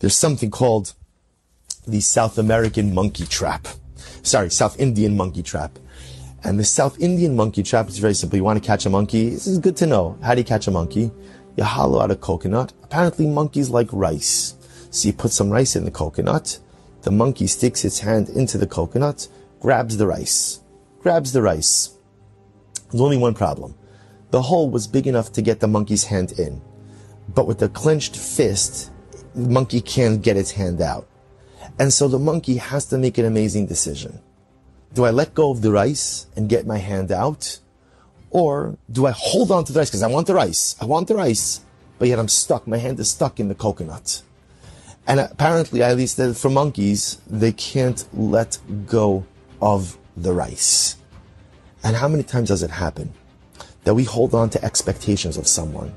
there's something called the South Indian monkey trap. And the South Indian monkey trap is very simple. You want to catch a monkey? This is good to know. How do you catch a monkey? You hollow out a coconut. Apparently monkeys like rice. So you put some rice in the coconut. The monkey sticks its hand into the coconut, grabs the rice. There's only one problem. The hole was big enough to get the monkey's hand in. But with the clenched fist, the monkey can't get its hand out. And so the monkey has to make an amazing decision. Do I let go of the rice and get my hand out? Or do I hold on to the rice because I want the rice? But yet I'm stuck. My hand is stuck in the coconut. And apparently, at least for monkeys, they can't let go of the rice. And how many times does it happen that we hold on to expectations of someone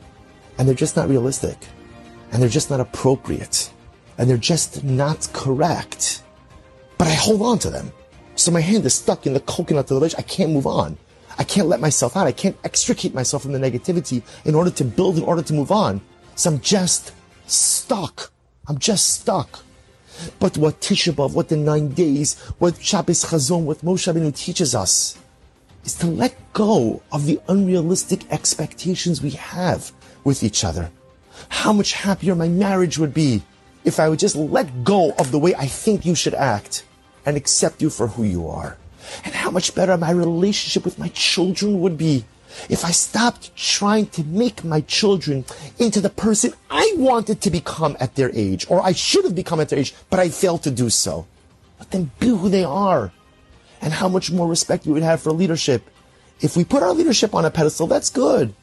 and they're just not realistic, and they're just not appropriate, and they're just not correct, but I hold on to them. So my hand is stuck in the coconut of the ledge. I can't move on. I can't let myself out. I can't extricate myself from the negativity in order to move on. So I'm just stuck. But what Tisha B'Av, what the 9 days, what Shabbos Chazon, what Moshe Avinu teaches us is to let go of the unrealistic expectations we have with each other. How much happier my marriage would be if I would just let go of the way I think you should act and accept you for who you are. And how much better my relationship with my children would be if I stopped trying to make my children into the person I wanted to become at their age, or I should have become at their age, but I failed to do so. Let them be who they are. And how much more respect we would have for leadership. If we put our leadership on a pedestal, that's good.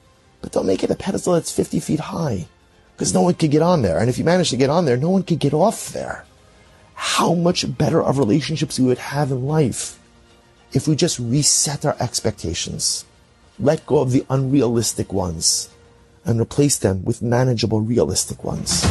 But don't make it a pedestal that's 50 feet high, because no one could get on there. And if you manage to get on there, no one could get off there. How much better of relationships we would have in life if we just reset our expectations, let go of the unrealistic ones, and replace them with manageable, realistic ones.